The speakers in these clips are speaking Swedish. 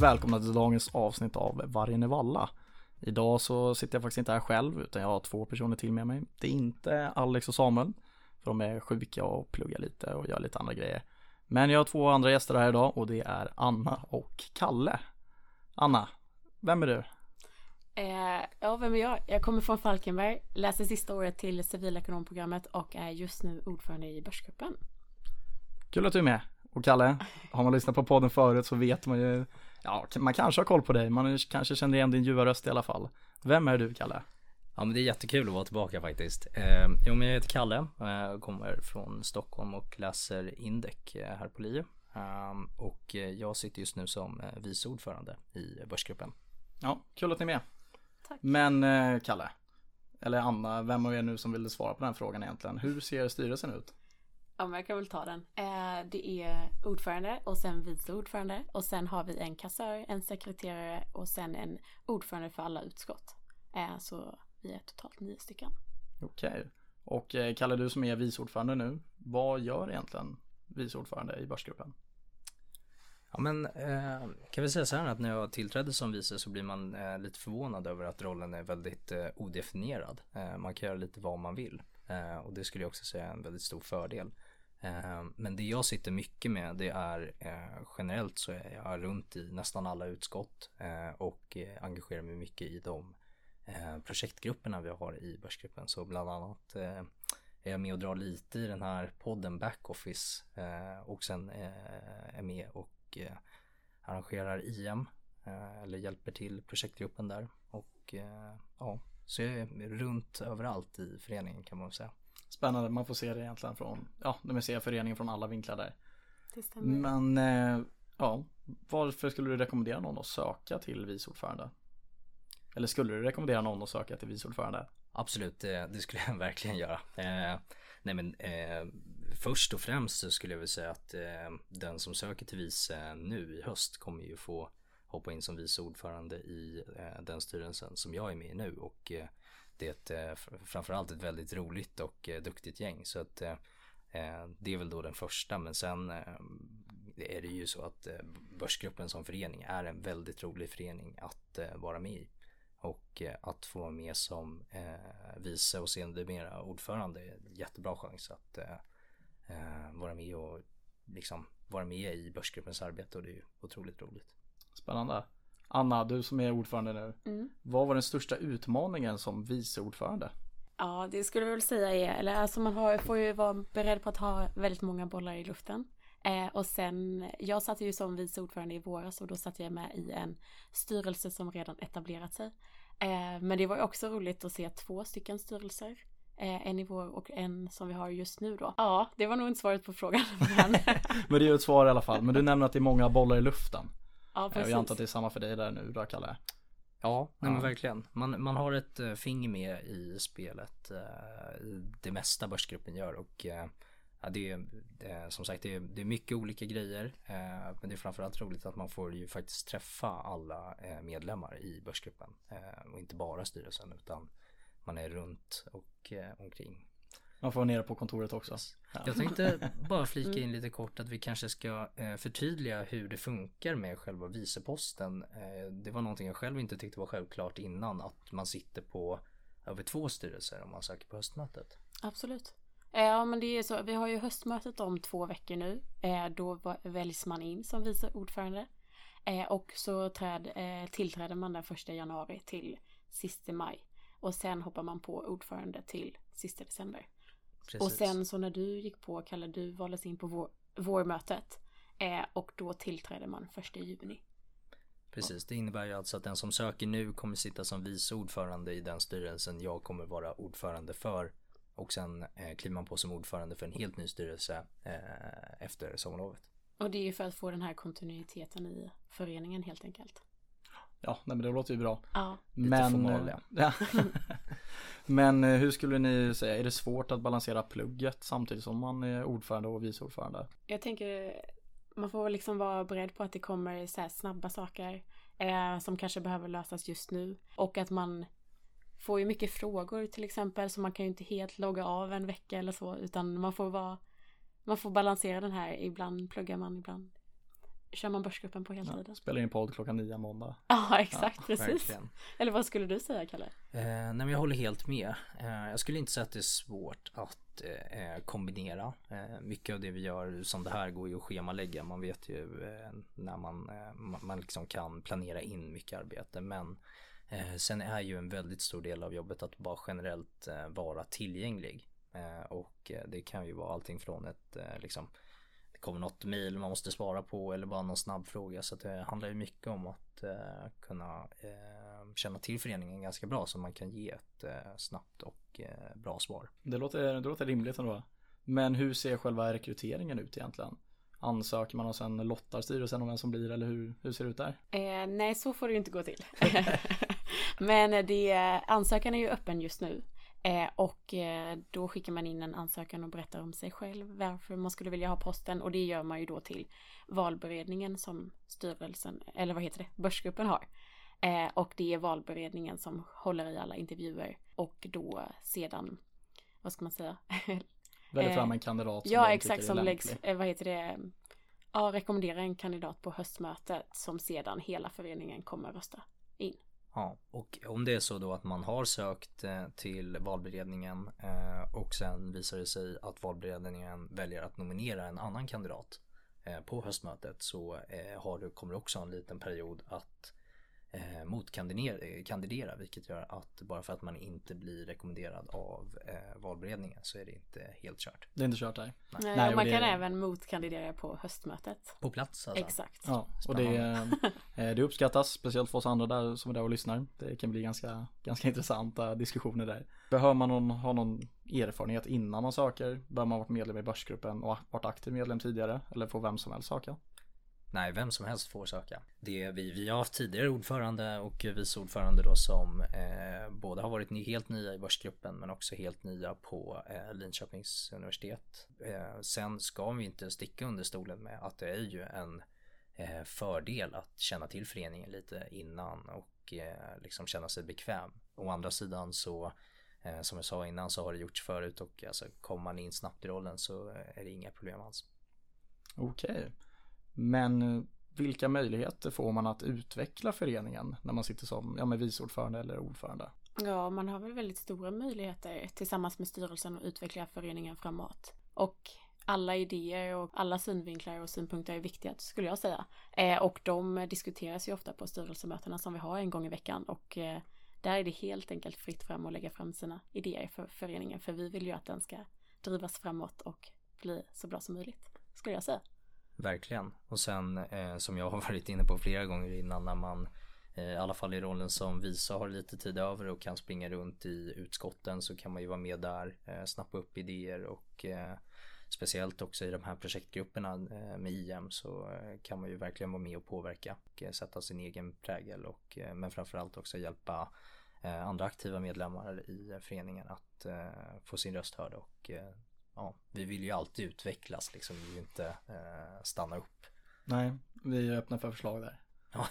varmt välkomna till dagens avsnitt av Vargen i Valla. Idag så sitter jag faktiskt inte här själv, utan jag har två personer till med mig. Det är inte Alex och Samuel, för de är sjuka och pluggar lite och gör lite andra grejer. Men jag har två andra gäster här idag och det är Anna och Kalle. Anna, vem är du? Vem är jag? Jag kommer från Falkenberg, läser sista året till civilekonomprogrammet och är just nu ordförande i Börsgruppen. Kul att du är med. Och Kalle, har man lyssnat på podden förut så vet man ju, ja, man kanske har koll på dig, man kanske känner igen din ljuva röst i alla fall. Vem är du, Kalle? Ja, men det är jättekul att vara tillbaka faktiskt. Jag heter Kalle, kommer från Stockholm och läser Indek här på LiU. Och jag sitter just nu som vice ordförande i Börsgruppen. Ja, kul att ni är med. Tack. Men Kalle, eller Anna, vem av er nu som ville svara på den frågan egentligen? Hur ser styrelsen ut? Ja, men jag kan väl ta den. Det är ordförande och sen vice ordförande. Och sen har vi en kassör, en sekreterare och sen en ordförande för alla utskott. Så vi är totalt 9 stycken. Okej. Och Kalle, du som är vice ordförande nu, vad gör egentligen vice ordförande i Börsgruppen? Ja, men kan vi säga så här att när jag tillträdde som vice så blir man lite förvånad över att rollen är väldigt odefinierad. Man kan göra lite vad man vill. Och det skulle jag också säga är en väldigt stor fördel. Men det jag sitter mycket med det är generellt så är jag runt i nästan alla utskott och engagerar mig mycket i de projektgrupperna vi har i Börsgruppen. Så bland annat är jag med och drar lite i den här podden Back Office och sen är med och arrangerar IM eller hjälper till projektgruppen där. Och ja, så jag är runt överallt i föreningen kan man säga. Spännande, man får se det egentligen från, ja, när man ser föreningen från alla vinklar där. Det stämmer. Men ja, varför skulle du rekommendera någon att söka till vice ordförande? Eller skulle du rekommendera någon att söka till vice ordförande? Absolut, det skulle jag verkligen göra. Först och främst så skulle jag väl säga att den som söker till vice nu i höst kommer ju få hoppa in som vice ordförande i den styrelsen som jag är med i nu och det är framförallt ett väldigt roligt och duktigt gäng så att det är väl då den första, men sen är det ju så att Börsgruppen som förening är en väldigt rolig förening att vara med i och att få vara med som vice och sedermera ordförande är en jättebra chans att vara med och liksom vara med i Börsgruppens arbete och det är ju otroligt roligt. Spännande. Anna, du som är ordförande nu, vad var den största utmaningen som vice ordförande? Ja, det skulle jag väl säga är, eller alltså får ju vara beredd på att ha väldigt många bollar i luften. Och sen, jag satt ju som vice ordförande i våras och då satt jag med i en styrelse som redan etablerat sig. Men det var också roligt att se 2 stycken styrelser. En i vår och en som vi har just nu då. Ja, det var nog inte svaret på frågan. Men det är ju ett svar i alla fall. Men du nämnde att det är många bollar i luften. Ja, jag antar att det är samma för dig där nu då, Kalle. Ja, nej, men verkligen. Man har ett finger med i spelet. Det mesta Börsgruppen gör. Och ja, det är som sagt det är mycket olika grejer. Men det är framförallt roligt att man får ju faktiskt träffa alla medlemmar i Börsgruppen. Och inte bara styrelsen utan man är runt och omkring. Man får ner på kontoret också. Ja. Jag tänkte bara flika in lite kort att vi kanske ska förtydliga hur det funkar med själva viceposten. Det var någonting jag själv inte tyckte var självklart innan att man sitter på över 2 styrelser om man söker på höstmötet. Absolut. Ja, men det är så. Vi har ju höstmötet om 2 veckor nu. Då väljs man in som vice ordförande. Och så tillträder man den 1 januari till sista maj. Och sen hoppar man på ordförande till sista december. Precis. Och sen så när du gick på, Kalle, du valdes in på vårmötet och då tillträder man 1 juni. Precis, det innebär ju alltså att den som söker nu kommer sitta som vice ordförande i den styrelsen jag kommer vara ordförande för och sen kliver man på som ordförande för en helt ny styrelse efter sommarlovet. Och det är ju för att få den här kontinuiteten i föreningen helt enkelt. Ja, nej, men det låter ju bra. Ja, men men hur skulle ni säga, är det svårt att balansera plugget samtidigt som man är ordförande och vice ordförande? Jag tänker, man får liksom vara beredd på att det kommer så här snabba saker som kanske behöver lösas just nu. Och att man får ju mycket frågor till exempel, så man kan ju inte helt logga av en vecka eller så, utan man får balansera den här, ibland pluggar man, ibland kör man Börsgruppen på hela tiden. Spelar in podd klockan 9 måndag. Ja, exakt, ja, precis. Verkligen. Eller vad skulle du säga, Kalle? Nej, men jag håller helt med. Jag skulle inte säga att det är svårt att kombinera. Mycket av det vi gör som det här går ju att schemalägga. Man vet ju när man liksom kan planera in mycket arbete. Men sen är ju en väldigt stor del av jobbet att bara generellt vara tillgänglig. Och det kan ju vara allting från ett liksom... kommer något mejl man måste svara på eller bara någon snabb fråga, så att det handlar ju mycket om att kunna känna till föreningen ganska bra så man kan ge ett snabbt och bra svar. Det låter rimligt ändå. Men hur ser själva rekryteringen ut egentligen? Ansöker man och sen lottar styrelsen om vem som blir, eller hur ser det ut där? Nej, så får det ju inte gå till. Men ansökan är ju öppen just nu. Och då skickar man in en ansökan och berättar om sig själv, varför man skulle vilja ha posten, och det gör man ju då till valberedningen som styrelsen, eller vad heter det, Börsgruppen har. Och det är valberedningen som håller i alla intervjuer och då sedan, vad ska man säga? Väljer fram en kandidat som ja, exakt, som läggs, vad heter det? Ja, rekommenderar en kandidat på höstmötet som sedan hela föreningen kommer rösta in. Ja, och om det är så då att man har sökt till valberedningen och sen visar det sig att valberedningen väljer att nominera en annan kandidat på höstmötet, så kommer du också en liten period att motkandidera, vilket gör att bara för att man inte blir rekommenderad av valberedningen så är det inte helt kört. Det är inte kört där. Nej, man kan även motkandidera på höstmötet. På plats alltså. Exakt. Ja, och det uppskattas, speciellt för oss andra där som är där och lyssnar. Det kan bli ganska intressanta diskussioner där. Behöver man ha någon erfarenhet innan man söker? Behöver man varit medlem i Börsgruppen och varit aktiv medlem tidigare? Eller får vem som helst söka? Nej, vem som helst får söka. Vi har haft tidigare ordförande och vice ordförande då som både har varit helt nya i Börsgruppen men också helt nya på Linköpings universitet. Sen ska vi inte sticka under stolen med att det är ju en fördel att känna till föreningen lite innan och liksom känna sig bekväm. Å andra sidan så, som jag sa innan, så har det gjorts förut, och alltså, kommer man in snabbt i rollen så är det inga problem alls. Okej. Men vilka möjligheter får man att utveckla föreningen när man sitter som vice ordförande eller ordförande? Ja, man har väl väldigt stora möjligheter tillsammans med styrelsen att utveckla föreningen framåt. Och alla idéer och alla synvinklar och synpunkter är viktiga, skulle jag säga. Och de diskuteras ju ofta på styrelsemötena som vi har en gång i veckan. Och där är det helt enkelt fritt fram att lägga fram sina idéer för föreningen. För vi vill ju att den ska drivas framåt och bli så bra som möjligt, skulle jag säga. Verkligen. Och sen som jag har varit inne på flera gånger innan, när man i alla fall i rollen som vice har lite tid över och kan springa runt i utskotten, så kan man ju vara med där, snappa upp idéer, och speciellt också i de här projektgrupperna med IM så kan man ju verkligen vara med och påverka och sätta sin egen prägel, och men framförallt också hjälpa andra aktiva medlemmar i föreningen att få sin röst hörd, och ja, vi vill ju alltid utvecklas, liksom. Vi vill inte stanna upp. Nej, vi är öppna för förslag där. Ja,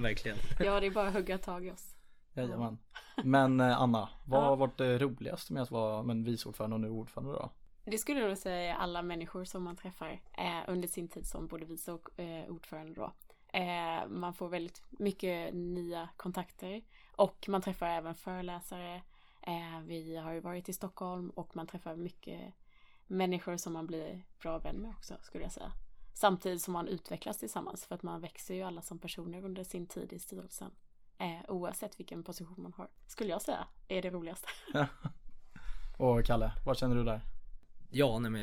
verkligen. Ja, det är bara att hugga tag i oss. Jajamän. Men Anna, vad har varit det roligaste med att vara vice ordförande och nu ordförande då? Det skulle jag nog säga alla människor som man träffar under sin tid som både vice och ordförande då. Man får väldigt mycket nya kontakter, och man träffar även föreläsare. Vi har ju varit i Stockholm, och man träffar mycket människor som man blir bra vän med också, skulle jag säga. Samtidigt som man utvecklas tillsammans, för att man växer ju alla som personer under sin tid i styrelsen. Oavsett vilken position man har, skulle jag säga, är det roligaste. Och Kalle, vad känner du där? Ja, nej, men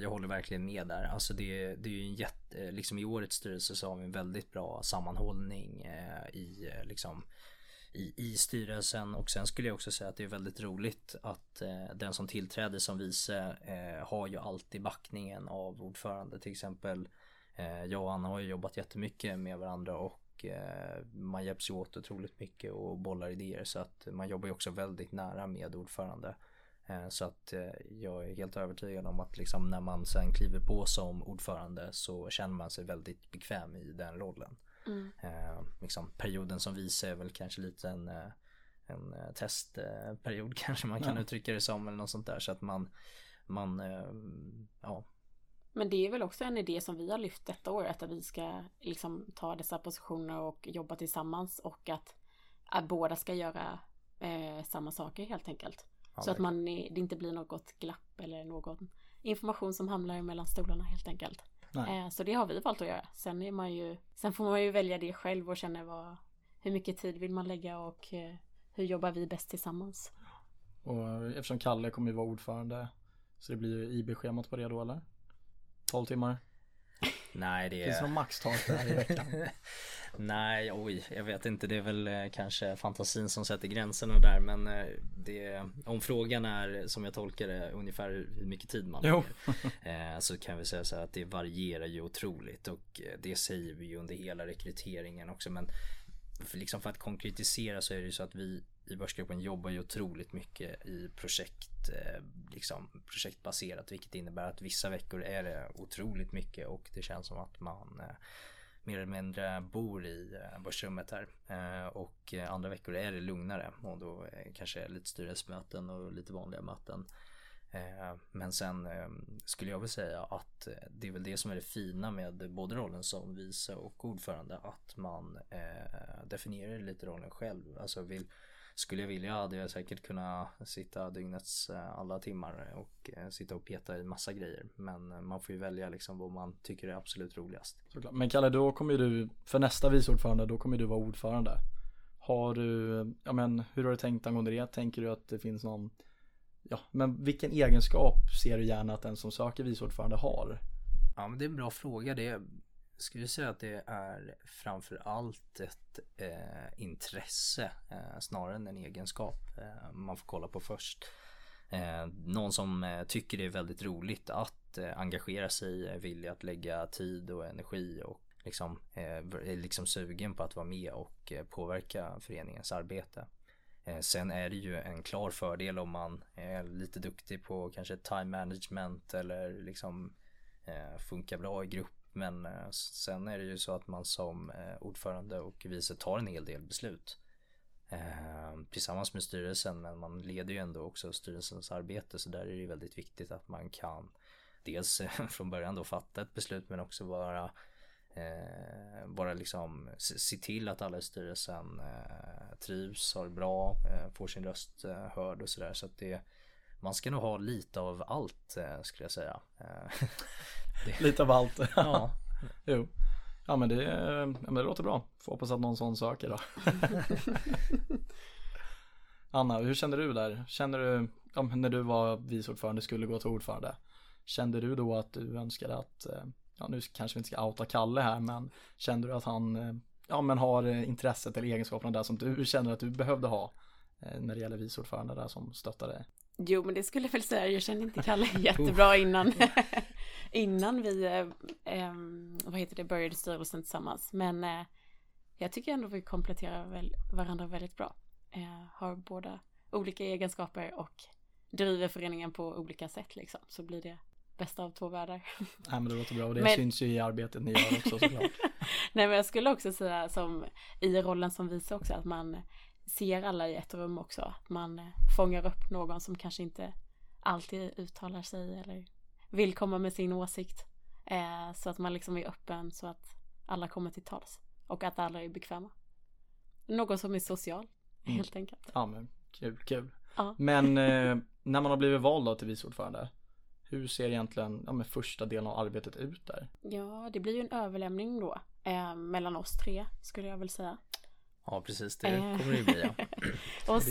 jag håller verkligen med där. Alltså det är ju en liksom i årets styrelse så har vi en väldigt bra sammanhållning i styrelsen, och sen skulle jag också säga att det är väldigt roligt att den som tillträder som vice har ju alltid backningen av ordförande. Till exempel jag och Anna har ju jobbat jättemycket med varandra, och man hjälps ju åt otroligt mycket och bollar idéer, så att man jobbar ju också väldigt nära med ordförande. Så att jag är helt övertygad om att liksom när man sen kliver på som ordförande så känner man sig väldigt bekväm i den rollen. Mm. Liksom perioden som vice är väl kanske lite en testperiod, kanske man kan uttrycka det som, eller något sånt där, så att man Men det är väl också en idé som vi har lyft detta året, att vi ska liksom ta dessa positioner och jobba tillsammans, och att båda ska göra samma saker helt enkelt. Ja, så att det inte blir något glapp eller någon information som hamnar mellan stolarna helt enkelt. Så det har vi valt att göra. Sen får man ju välja det själv och känna hur mycket tid vill man lägga och hur jobbar vi bäst tillsammans. Och eftersom Kalle kommer ju vara ordförande, så det blir ju IB-schemat på det då, eller? 12 timmar? Nej, det är... Finns det någon maxtak där i veckan? Nej, jag vet inte. Det är väl kanske fantasin som sätter gränserna där. Men om frågan är, som jag tolkar det, ungefär hur mycket tid man har, så kan vi säga så här att det varierar ju otroligt. Och det säger vi ju under hela rekryteringen också. Men liksom för att konkretisera så är det ju så att vi i Börsgruppen jobbar ju otroligt mycket i projektbaserat, vilket innebär att vissa veckor är det otroligt mycket, och det känns som att man mer eller mindre bor i börsrummet här, och andra veckor är det lugnare, och då kanske lite styrelsemöten och lite vanliga möten. Men sen skulle jag väl säga att det är väl det som är det fina med både rollen som vice och ordförande, att man definierar lite rollen själv. Alltså skulle jag vilja hade jag säkert kunnat sitta dygnets alla timmar och sitta och peta i massa grejer. Men man får ju välja liksom vad man tycker är absolut roligast. Såklart. Men Kalle, då kommer du, för nästa viceordförande, då kommer du vara ordförande. Hur har du tänkt angående det? Tänker du att det finns någon... Ja, men vilken egenskap ser du gärna att den som söker viceordförande har? Ja, men det är en bra fråga. Det skulle säga att det är framför allt ett intresse snarare än en egenskap man får kolla på först. Någon som tycker det är väldigt roligt att engagera sig, vilja att lägga tid och energi och liksom sugen på att vara med och påverka föreningens arbete. Sen är det ju en klar fördel om man är lite duktig på kanske time management eller liksom funkar bra i grupp. Men sen är det ju så att man som ordförande och vice tar en hel del beslut tillsammans med styrelsen, men man leder ju ändå också styrelsens arbete, så där är det väldigt viktigt att man kan dels från början då fatta ett beslut, men också bara liksom se till att alla i styrelsen trivs, har det bra, får sin röst hörd och sådär. Så att man ska nog ha lite av allt, skulle jag säga. Lite av allt. Ja. Jo. Ja, men det låter bra. Får hoppas att någon sån söker då. Anna, hur kände du där? Kände du, när du var viceordförande skulle gå till ordförande, kände du då att du önskade att... nu kanske vi inte ska outa Kalle här, men kände du att han har intresset eller egenskaperna där som du känner att du behövde ha när det gäller viceordförande där som stöttar dig? Jo, men det skulle jag väl säga. Jag kände inte Kalle jättebra innan vi började styrelsen tillsammans. Men jag tycker ändå vi kompletterar varandra väldigt bra. Har båda olika egenskaper och driver föreningen på olika sätt liksom. Så blir det bästa av två världar. Nej, men det låter bra, och det syns ju i arbetet ni gör också såklart. Nej, men jag skulle också säga som i rollen som vice också att man ser alla i ett rum också. Att man fångar upp någon som kanske inte alltid uttalar sig eller vill komma med sin åsikt. Så att man liksom är öppen så att alla kommer till tals och att alla är bekväma. Någon som är social helt enkelt. Ja, men kul. Ja. Men när man har blivit vald då till viceordförande, hur ser egentligen första delen av arbetet ut där? Ja, det blir ju en överlämning då mellan oss tre skulle jag väl säga. Ja, precis. Det kommer det ju bli. Ja. Och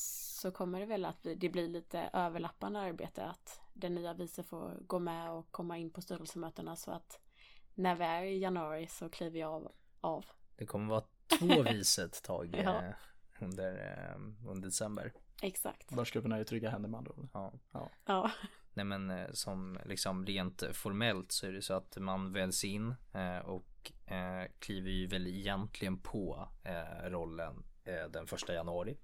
så kommer det väl att det blir lite överlappande arbete, att den nya vice får gå med och komma in på styrelsemötena, så att när vi är i januari så kliver jag av. Det kommer vara 2 vice ett tag under december. Exakt. Börsgruppen är ju trygga händer med andra ord. Ja. Nej, men som liksom rent formellt så är det så att man väljs in och kliver ju väl egentligen på rollen den 1 januari.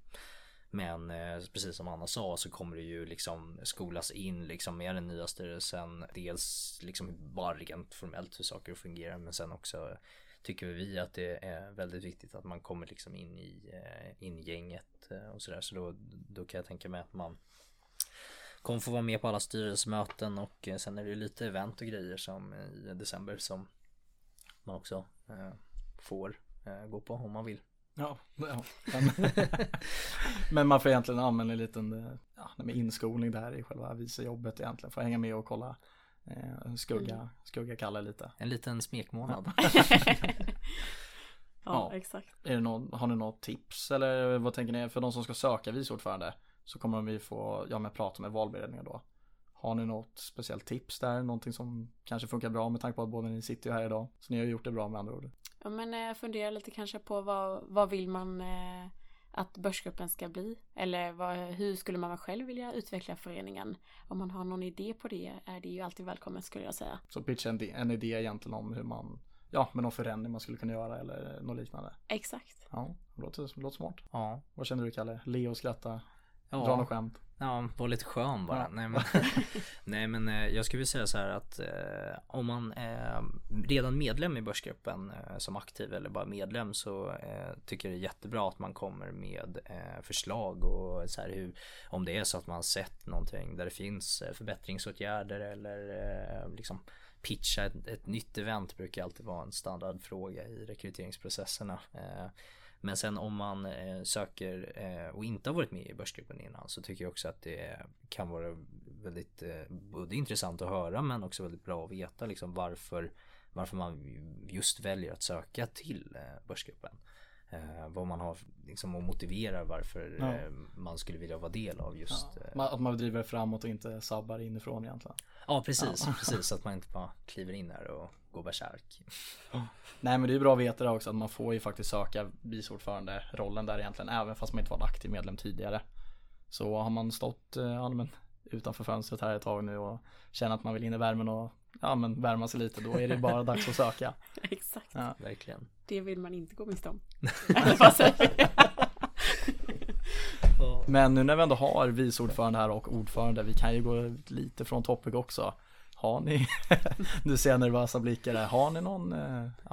Men precis som Anna sa så kommer det ju liksom skolas in liksom med den nya styrelsen. Dels liksom bara rent formellt hur saker fungerar, men sen också tycker vi att det är väldigt viktigt att man kommer liksom in i gänget och sådär. Så då kan jag tänka mig att man kommer få vara med på alla styrelsemöten, och sen är det ju lite event och grejer som i december som man också får gå på om man vill. Ja. Men man får egentligen använda en liten inskolning där i själva visejobbet egentligen, för att hänga med och kolla skugga Kalle lite. En liten smekmånad. Ja, exakt. Är det har ni något tips eller vad tänker ni? För de som ska söka viceordförande så kommer de ju få prata med valberedningen då. Har ni något speciellt tips där? Någonting som kanske funkar bra med tanke på att båda ni sitter ju här idag. Så ni har gjort det bra med andra ord. Ja, men jag funderar lite kanske på vad vill man att börsgruppen ska bli? Eller hur skulle man själv vilja utveckla föreningen? Om man har någon idé på det är det ju alltid välkommen, skulle jag säga. Så pitcha en idé egentligen om hur man... Ja, men någon förändring man skulle kunna göra eller något liknande. Exakt. Ja, det låter smart. Ja. Vad känner du, Kalle? Le och skratta, dra något skämt. Ja, var lite skön bara. Ja. Nej men jag skulle vilja säga så här att om man är redan medlem i börsgruppen som aktiv eller bara medlem, så tycker jag det är jättebra att man kommer med förslag och så här, om det är så att man sett någonting där det finns förbättringsåtgärder eller liksom pitcha ett nytt event brukar alltid vara en standardfråga i rekryteringsprocesserna. Men sen om man söker och inte har varit med i börsgruppen innan, så tycker jag också att det kan vara väldigt både intressant att höra, men också väldigt bra att veta liksom varför man just väljer att söka till börsgruppen. Vad man har liksom, och motiverar varför man skulle vilja vara del av just... Ja. Att man driver framåt och inte sabbar inifrån egentligen. Ja, precis. Ja. Precis, att man inte bara kliver in här och går bärsärk. Ja. Nej, men det är bra att veta det också, att man får ju faktiskt söka viceordförande-rollen där egentligen, även fast man inte var en aktiv medlem tidigare. Så har man stått utanför fönstret här ett tag nu och känner att man vill in i värmen och värma sig lite, då är det bara dags att söka. Exakt. Ja. Verkligen. Det vill man inte gå miste om. Men nu när vi ändå har viceordförande här och ordförande, vi kan ju gå lite från topic också. Har ni, du ser nervösa blickar där, har ni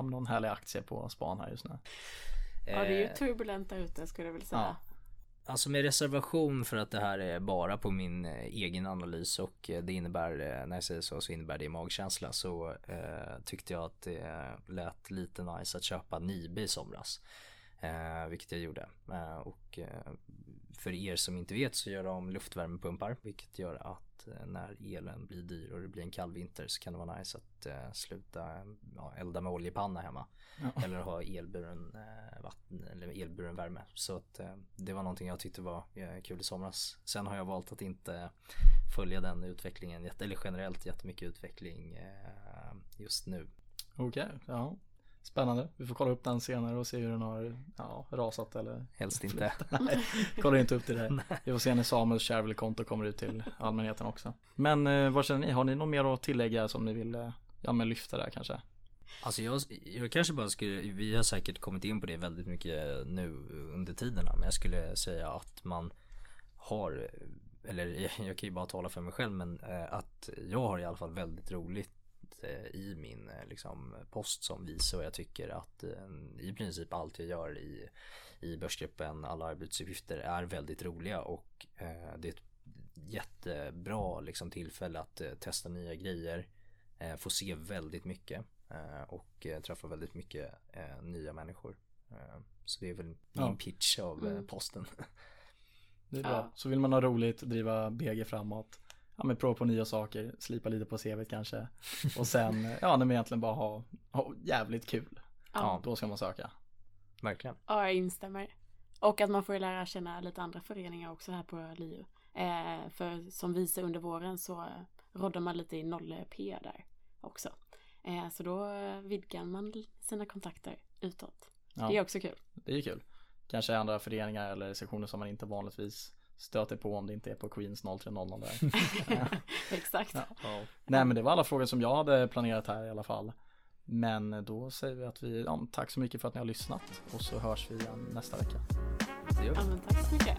någon härlig aktie på span här just nu? Ja, det är ju turbulent där ute, skulle jag vilja säga. Ja. Alltså med reservation för att det här är bara på min egen analys, och det innebär, när jag säger så innebär det magkänsla, så tyckte jag att det lät lite nice att köpa Nibe i somras, vilket jag gjorde. Och för er som inte vet så gör de luftvärmepumpar, vilket gör att när elen blir dyr och det blir en kall vinter, så kan det vara nice att sluta elda med oljepanna hemma. Ja. Eller ha elburen värme. Så att, det var någonting jag tyckte var kul i somras. Sen har jag valt att inte följa den utvecklingen, eller generellt jättemycket utveckling just nu. Okej, ja. Spännande. Vi får kolla upp den senare och se hur den har rasat eller... Helst inte. Nej, kolla inte upp till det. Vi får se när Samuel Scherwill konto kommer ut till allmänheten också. Men vad känner ni? Har ni något mer att tillägga som ni vill lyfta där kanske? Alltså jag kanske bara skulle... Vi har säkert kommit in på det väldigt mycket nu under tiderna. Men jag skulle säga att man har... Eller jag kan ju bara tala för mig själv. Men att jag har i alla fall väldigt roligt i min liksom post som vice, och jag tycker att i princip allt jag gör i börsgruppen, alla arbetsuppgifter är väldigt roliga, och det är ett jättebra liksom tillfälle att testa nya grejer, få se väldigt mycket och träffa väldigt mycket nya människor, så det är väl min pitch av posten. Det är bra. Så vill man ha roligt, driva BG framåt, prova på nya saker, slipa lite på CV:t kanske, och sen när man egentligen bara ha jävligt kul. Ja, då ska man söka. Verkligen. Ja, jag instämmer. Och att man får lära känna lite andra föreningar också här på LiU. För som vice under våren så roddar man lite i Nolle P där också. Så då vidgar man sina kontakter utåt. Ja. Det är också kul. Det är kul. Kanske andra föreningar eller sektioner som man inte vanligtvis stöter på, om det inte är på Queens 0300 där. Exakt. Ja. Nej, men det var alla frågor som jag hade planerat här i alla fall. Men då säger vi att vi tack så mycket för att ni har lyssnat, och så hörs vi igen nästa vecka. Det gör vi. Ja, men tack så mycket.